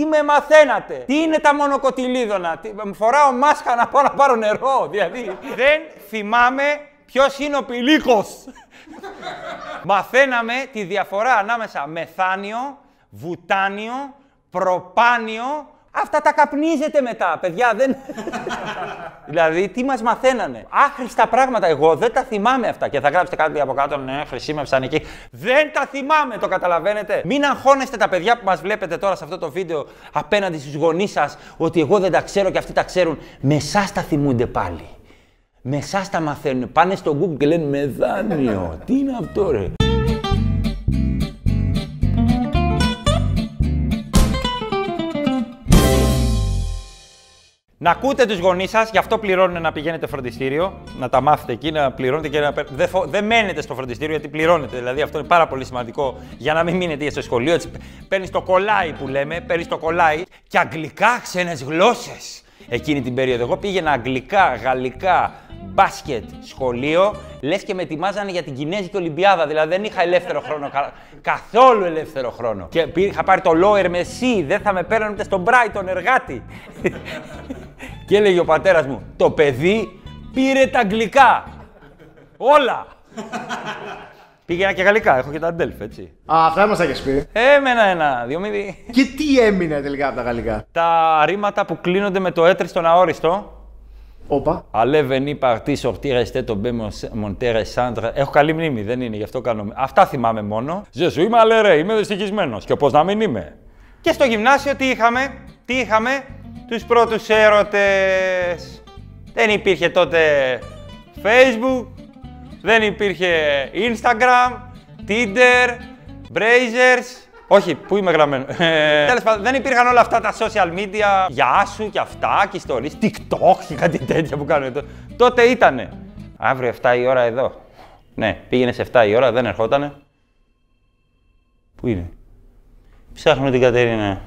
Τι με μαθαίνατε, τι είναι τα μονοκοτυλίδωνα, φοράω μάσκα να πάω να πάρω νερό, δηλαδή. Δεν θυμάμαι ποιος είναι ο πηλίκος. Μαθαίναμε τη διαφορά ανάμεσα μεθάνιο, βουτάνιο, προπάνιο. Αυτά τα καπνίζετε μετά, παιδιά, δεν... δηλαδή, τι μας μαθαίνανε. Άχρηστα πράγματα, εγώ δεν τα θυμάμαι αυτά. Και θα γράψετε κάτι από κάτω, ναι, χρησιμεύσαν εκεί. Δεν τα θυμάμαι, το καταλαβαίνετε. Μην αγχώνεστε τα παιδιά που μας βλέπετε τώρα σε αυτό το βίντεο απέναντι στους γονείς σας, ότι εγώ δεν τα ξέρω και αυτοί τα ξέρουν. Με εσάς τα θυμούνται πάλι. Με εσάς τα μαθαίνουν. Πάνε στο Google και λένε μεθάνιο. Τι είναι αυτό, ρε. Να ακούτε τους γονείς σας, γι' αυτό πληρώνουν να πηγαίνετε φροντιστήριο, να τα μάθετε εκεί, να πληρώνετε και να παίρνετε. Δεν μένετε στο φροντιστήριο γιατί πληρώνετε. Δηλαδή αυτό είναι πάρα πολύ σημαντικό για να μην μείνετε στο σχολείο. Έτσι, παίρνεις το κολλάι που λέμε, παίρνεις το κολλάι και αγγλικά, ξένες γλώσσες. Εκείνη την περίοδο. Εγώ πήγαινα αγγλικά, γαλλικά, μπάσκετ, σχολείο, λες και με ετοιμάζανε για την Κινέζικη Ολυμπιάδα. Δηλαδή δεν είχα ελεύθερο χρόνο. Καθόλου ελεύθερο χρόνο. Και είχα πάρει το lower με C, δεν θα με παίρνανε ούτε στον Brighton εργάτη. Και έλεγε ο πατέρας μου, το παιδί πήρε τα αγγλικά. Όλα. Πήγαινα και γαλλικά, έχω και τα αντέλφ, έτσι. Α, αυτά μας τα έχεις πει. Έμενα ένα, δύο μύδι. Και τι έμεινε τελικά από τα γαλλικά? Τα ρήματα που κλείνονται με το έτρι στον αόριστο. Όπα. Αλεύενη παρτί σορτήρεστε το μπε μοντέρε σάντρα. Έχω καλή μνήμη, δεν είναι, γι' αυτό κάνω. Αυτά θυμάμαι μόνο. Ζεσού, είμαι αλερέ, είμαι δυστυχισμένος. Και πώς να μην είμαι. Και στο γυμνάσιο τι είχαμε, τους πρώτους έρωτες. Δεν υπήρχε τότε Facebook, δεν υπήρχε Instagram, Tinder, Brazers. Όχι, πού είμαι γραμμένο. Τέλος πάντων, δεν υπήρχαν όλα αυτά τα social media. Γεια σου και αυτά και ιστορίες. TikTok και κάτι τέτοια που κάνουν. Τότε ήτανε. Αύριο 7 η ώρα εδώ. Ναι, πήγαινε σε 7 η ώρα, δεν ερχότανε. Πού είναι? Ψάχνω την Κατερίνα.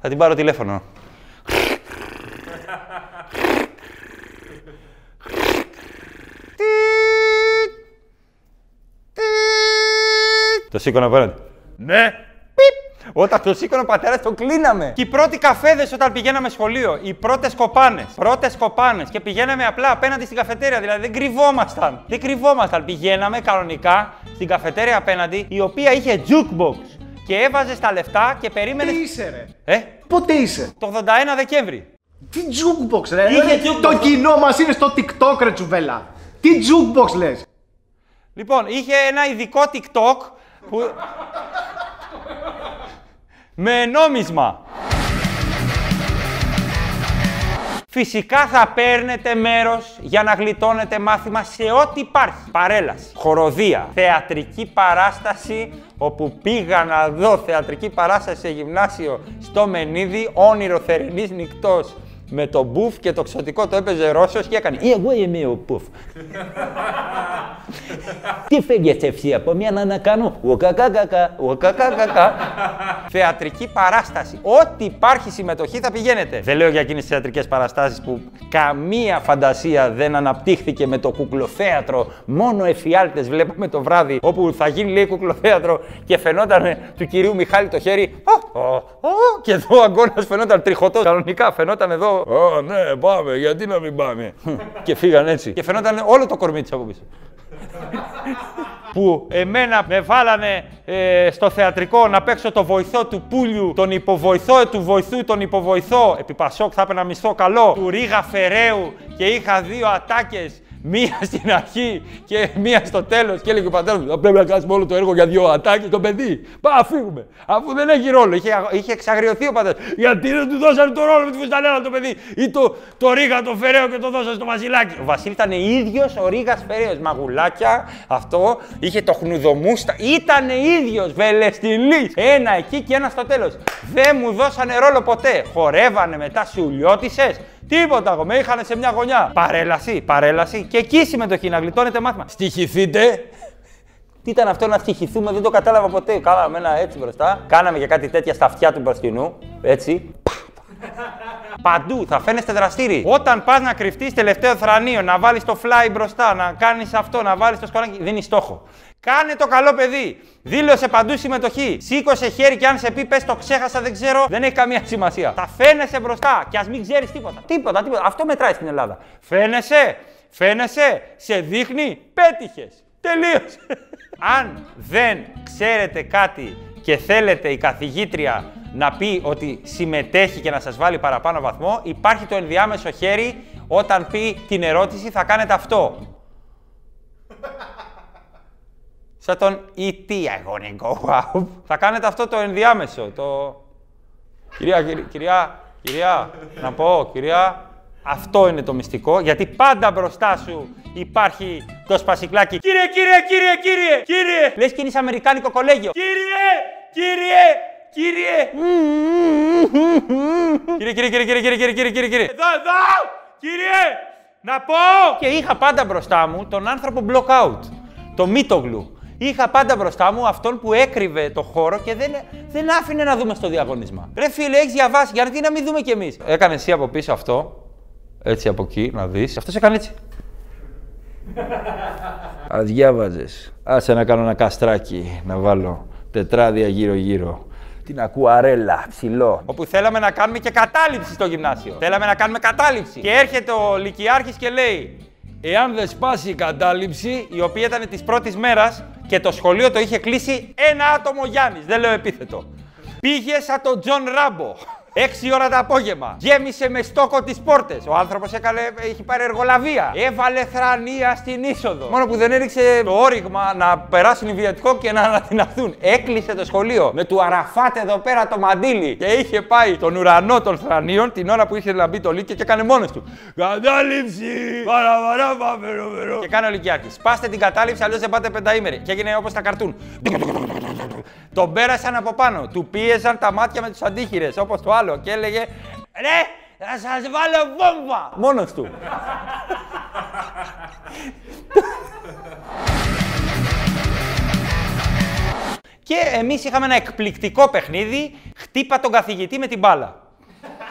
Θα την πάρω τηλέφωνο. Το σήκωνα απέναντι. Ναι! Πιπ! Όταν το σήκωνα ο πατέρας το κλείναμε. Και οι πρώτοι καφέδες όταν πηγαίναμε σχολείο, οι πρώτες κοπάνες. Και πηγαίναμε απλά απέναντι στην καφετέρια. Δηλαδή δεν κρυβόμασταν. Πηγαίναμε κανονικά στην καφετέρια απέναντι, η οποία είχε jukebox. Και έβαζες τα λεφτά και περίμενες. Τι είσαι, ρε! Πότε είσαι? Το 81 Δεκέμβρη. Τι jukebox, ρε! Το κοινό μας είναι στο TikTok, ρε Τσουβέλα. Τι jukebox λες? Λοιπόν, είχε ένα ειδικό TikTok που... με νόμισμα. Φυσικά θα παίρνετε μέρος για να γλιτώνετε μάθημα σε ό,τι υπάρχει. Παρέλαση, χοροδία, θεατρική παράσταση, όπου πήγα να δω θεατρική παράσταση σε γυμνάσιο στο Μενίδι, όνειρο θερινής νυχτός με τον Μπουφ και το ξωτικό το έπαιζε Ρώσος και έκανε «Εγώ είμαι ο Μπουφ». Τι φεύγεσαι εσύ από μένα να κάνω ουκακακακα. Θεατρική παράσταση. Ό,τι υπάρχει συμμετοχή θα πηγαίνετε. Δεν λέω για εκείνες τις θεατρικές παραστάσεις που καμία φαντασία δεν αναπτύχθηκε με το κουκλοθέατρο. Μόνο εφιάλτες βλέπουμε το βράδυ όπου θα γίνει λέει κουκλοθέατρο και φαινόταν του κυρίου Μιχάλη το χέρι. Και εδώ ο αγκώνας φαινόταν τριχωτός. Κανονικά φαινόταν εδώ. Α, ναι, πάμε. Γιατί να μην πάμε. Και φύγαν έτσι. Και φαινόταν όλο το κορμί της από πίσω. Που εμένα με βάλανε στο θεατρικό να παίξω το βοηθό του Πούλιου, τον υποβοηθό του βοηθού, τον υποβοηθό, επί Πασόκ θα έπαινα μισθό καλό, του Ρήγα Φεραίου και είχα δύο ατάκες, μία στην αρχή και μία στο τέλος και έλεγε ο πατέρας μου, πρέπει να κάνουμε όλο το έργο για δύο ατάκες το παιδί, πάμε φύγουμε, αφού δεν έχει ρόλο, είχε εξαγριωθεί ο πατέρας, γιατί δεν του δώσανε το ρόλο με τη φουστανέλα το παιδί ή το Ρήγα το Φεραίο και το δώσανε στο Βασιλάκι. Ο Βασίλης ήταν ίδιος ο Ρήγας Φεραίος, μαγουλάκια αυτό, είχε το χνουδομούστα, ήταν ίδιος βελεστιλής, ένα εκεί και ένα στο τέλος, δεν μου δώσανε ρόλο ποτέ, χορεύανε μετά σουλιώτισες. Τίποτα εγώ, με είχανε σε μια γωνιά. Παρέλαση και εκεί συμμετοχή, να γλιτώνετε μάθημα. Στοιχηθείτε. Τι ήταν αυτό να στοιχηθούμε, δεν το κατάλαβα ποτέ. Κάναμε ένα έτσι μπροστά. Κάναμε και κάτι τέτοια στα αυτιά του μπροστινού. Έτσι. Παντού θα φαίνεστε δραστήριοι. Όταν πας να κρυφτείς τελευταίο θρανείο, να βάλεις το fly μπροστά, να κάνεις αυτό, να βάλεις το σκαλάκι, δίνει στόχο. Κάνε το καλό παιδί. Δήλωσε παντού συμμετοχή. Σήκωσε χέρι και αν σε πει πες το ξέχασα, δεν ξέρω, δεν έχει καμία σημασία. Θα φαίνεσαι μπροστά και ας μην ξέρεις τίποτα. Τίποτα. Αυτό μετράει στην Ελλάδα. Φαίνεσαι, σε δείχνει, πέτυχες. Τελείωσε. Αν δεν ξέρετε κάτι και θέλετε η καθηγήτρια να πει ότι συμμετέχει και να σας βάλει παραπάνω βαθμό, υπάρχει το ενδιάμεσο χέρι. Όταν πει την ερώτηση θα κάνετε αυτό. Σαν τον E.T. I go up. Θα κάνετε αυτό το ενδιάμεσο, το... Κυρία, να πω, κυρία... Αυτό είναι το μυστικό, γιατί πάντα μπροστά σου υπάρχει το σπασικλάκι. Κύριε! Λες και είναι σε αμερικάνικο κολέγιο. Κύριε! Εδώ! Κύριε! Να πω! Και είχα πάντα μπροστά μου τον άνθρωπο block out, τον Μήτογλου. Είχα πάντα μπροστά μου αυτόν που έκρυβε το χώρο και δεν άφηνε να δούμε στο διαγωνίσμα. Ρε φίλε, έχεις διαβάσει, γιατί να μην δούμε κι εμείς. Έκανε εσύ από πίσω αυτό. Έτσι από εκεί, να δεις. Αυτός έκανε έτσι. Αδιάβαζες. Άσε να κάνω ένα καστράκι, να βάλω τετράδια γύρω-γύρω. Την ακουαρέλα, ψηλό. Όπου θέλαμε να κάνουμε και κατάληψη στο γυμνάσιο. Θέλαμε να κάνουμε κατάληψη. Και έρχεται ο λυκειάρχης και λέει, εάν δεν σπάσει η κατάληψη, η οποία ήταν της πρώτης μέρας και το σχολείο το είχε κλείσει ένα άτομο Γιάννης, δεν λέω επίθετο. Πήγε σαν τον Τζον Ράμπο. 6 ώρα το απόγευμα. Γέμισε με στόκο τις πόρτες. Ο άνθρωπος είχε πάρει εργολαβία. Έβαλε θρανία στην είσοδο. Μόνο που δεν έριξε το όριγμα να περάσουν οι βιατικό και να ανατιναχθούν. Έκλεισε το σχολείο. Με του Αραφάτε εδώ πέρα το μαντίλι. Και είχε πάει τον ουρανό των θρανίων την ώρα που είχε να μπει το λύκειο και έκανε μόνος του. Κατάληψη! Παραβαρά, και κάνει ο λυκειάρχης. Σπάστε την κατάληψη, αλλιώς δεν πάτε πενταήμερη. Και έγινε όπως τα καρτούν. Τον πέρασαν από πάνω. Του πίεσαν τα μάτια με τους αντίχειρες, όπως το άλλο. Και έλεγε, ρε, θα σας βάλω βόμβα! Μόνος του. Και εμείς είχαμε ένα εκπληκτικό παιχνίδι, χτύπα τον καθηγητή με την μπάλα.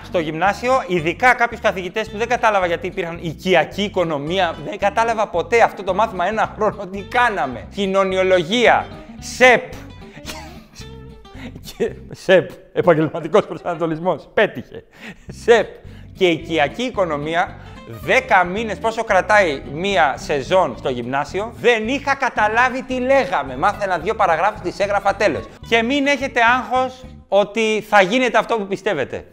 Στο γυμνάσιο, ειδικά κάποιους καθηγητές που δεν κατάλαβα γιατί υπήρχαν οικιακή οικονομία, δεν κατάλαβα ποτέ αυτό το μάθημα ένα χρόνο τι κάναμε. Κοινωνιολογία, ΣΕΠ. Και ΣΕΠ, επαγγελματικός προσανατολισμός, πέτυχε. ΣΕΠ και οικιακή οικονομία, 10 μήνες πόσο κρατάει μία σεζόν στο γυμνάσιο, δεν είχα καταλάβει τι λέγαμε. Μάθαινα 2 παραγράφους, τις έγραφα, τέλος. Και μην έχετε άγχος ότι θα γίνετε αυτό που πιστεύετε.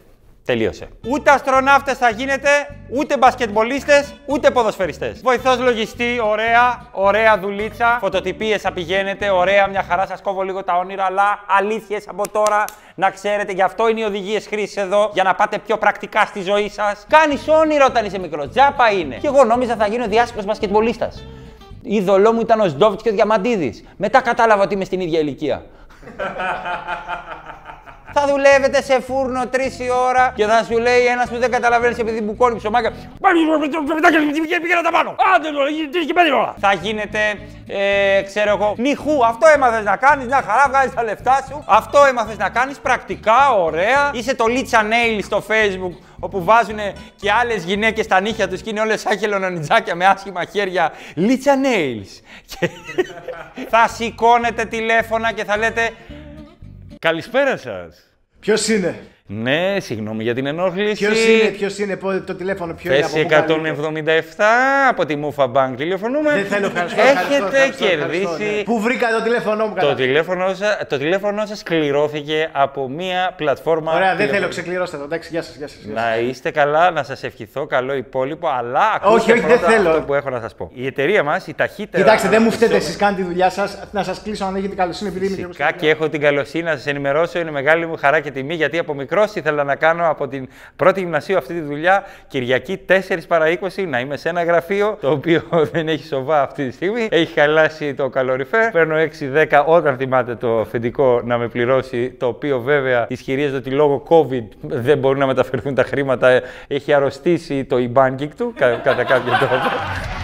Τελείωσε. Ούτε αστροναύτες θα γίνετε, ούτε μπασκετμπολίστες, ούτε ποδοσφαιριστές. Βοηθός λογιστή, ωραία δουλίτσα. Φωτοτυπίες θα πηγαίνετε, ωραία, μια χαρά, σας κόβω λίγο τα όνειρα, αλλά αλήθειες από τώρα να ξέρετε. Γι' αυτό είναι οι οδηγίες χρήσης εδώ, για να πάτε πιο πρακτικά στη ζωή σας. Κάνεις όνειρο όταν είσαι μικρό, τζάπα είναι. Και εγώ νόμιζα θα γίνω διάσημος μπασκετμπολίστας. Είδωλό μου ήταν ο Σδόφτς και ο Διαμαντίδης. Μετά κατάλαβα ότι είμαι στην ίδια ηλικία. Θα δουλεύετε σε φούρνο 3 η ώρα και θα σου λέει ένας που δεν καταλαβαίνεις επειδή μπουκώνει ψωμάκια. Πήγαινα τα πάνω. Άντε, 3 και 5 ώρα. Θα γίνεται, ξέρω εγώ, νυχού. Αυτό έμαθες να κάνεις, μια χαρά, βγάζεις τα λεφτά σου. Αυτό έμαθες να κάνεις πρακτικά, ωραία. Είσαι το Licha Nail στο Facebook, όπου βάζουνε και άλλες γυναίκες στα νύχια τους και είναι όλες σαν χελωνονιτζάκια με άσχημα χέρια. Licha Nails. Και θα σηκώνετε τηλέφωνα και θα λέτε. Καλησπέρα σας. Ποιος είναι? Ναι, συγγνώμη για την ενόχληση. Ποιος είναι, το τηλέφωνο, ποιο θέση είναι? Θέση 177, από τη Μούφα Μπάνκ τηλεφωνούμε. Δεν θέλω, Έχετε κερδίσει. Ναι. Πού βρήκα το τηλέφωνο μου, καλά? Το τηλέφωνο σας κληρώθηκε από μία πλατφόρμα. Ωραία, δεν θέλω, ξεκληρώστε το. Εντάξει, γεια σας. Να είστε καλά, να σας ευχηθώ καλό υπόλοιπο, αλλά ακούστε πρώτα αυτό που έχω να σας πω. Η εταιρεία μας, η ταχύτερα. Κοιτάξτε, δεν μου φταίτε, εσείς κάνετε τη δουλειά σας. Να σας κλείσω αν έχετε καλοσύνη, επειδή είμαι μικρός. Φυσικά και έχω την καλοσύνη να σας ενημερώσω, είναι μεγάλη μου χαρά και τιμή, γιατί από μικρό ήθελα να κάνω από την πρώτη γυμνασίου αυτή τη δουλειά, Κυριακή 4 παρά 20, να είμαι σε ένα γραφείο το οποίο δεν έχει σοβά αυτή τη στιγμή, έχει χαλάσει το καλοριφέρ, παίρνω 6-10 όταν θυμάται το αφεντικό να με πληρώσει, το οποίο βέβαια ισχυρίζεται ότι λόγω COVID δεν μπορούν να μεταφερθούν τα χρήματα, έχει αρρωστήσει το e-banking του κατά κάποιο τρόπο.